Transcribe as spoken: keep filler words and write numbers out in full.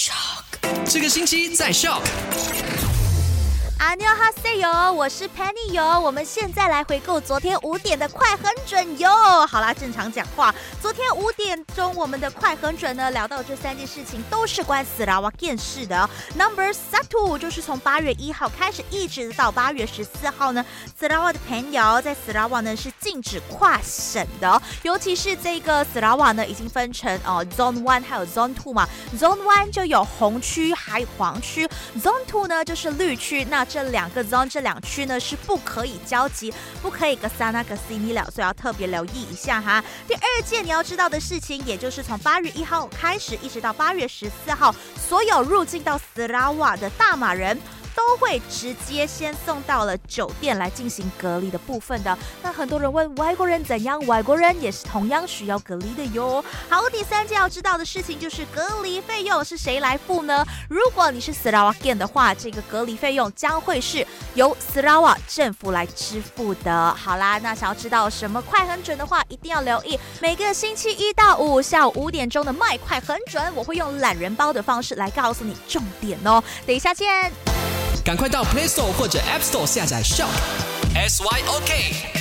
Shock 这个星期在 Shock。阿妞哈塞哟，我是 Penny 哟，我们现在来回顾昨天五点的快很准哟。好啦，正常讲话。昨天五点钟我们的快很准呢，聊到这三件事情都是关 Sarawakian 事的、哦。Number 三 就是从八月一号开始，一直到八月十四号呢 ，Sarawak 的朋友在 Sarawak 呢是禁止跨省的、哦，尤其是这个 Sarawak 呢已经分成哦 Zone 一 还有 Zone 二嘛。Zone 一就有红区还有黄区 ，Zone 二呢就是绿区。那这两个 zone 这两区呢是不可以交集，不可以跟三那个 C 了，所以要特别留意一下哈。第二件你要知道的事情，也就是从八月一号开始，一直到八月十四号，所有入境到 Sarawak 的大马人都会直接先送到了酒店来进行隔离的部分的。那很多人问外国人怎样，外国人也是同样需要隔离的哟。好，第三件要知道的事情就是隔离费用是谁来付呢？如果你是 Sarawakian 的话，这个隔离费用将会是由 Sarawak 政府来支付的。好啦，那想要知道什么快很准的话，一定要留意每个星期一到五下午五点钟的麦快很准，我会用懒人包的方式来告诉你重点哦。等一下见。赶快到 Play Store 或者 App Store 下载 Shop S Y O K。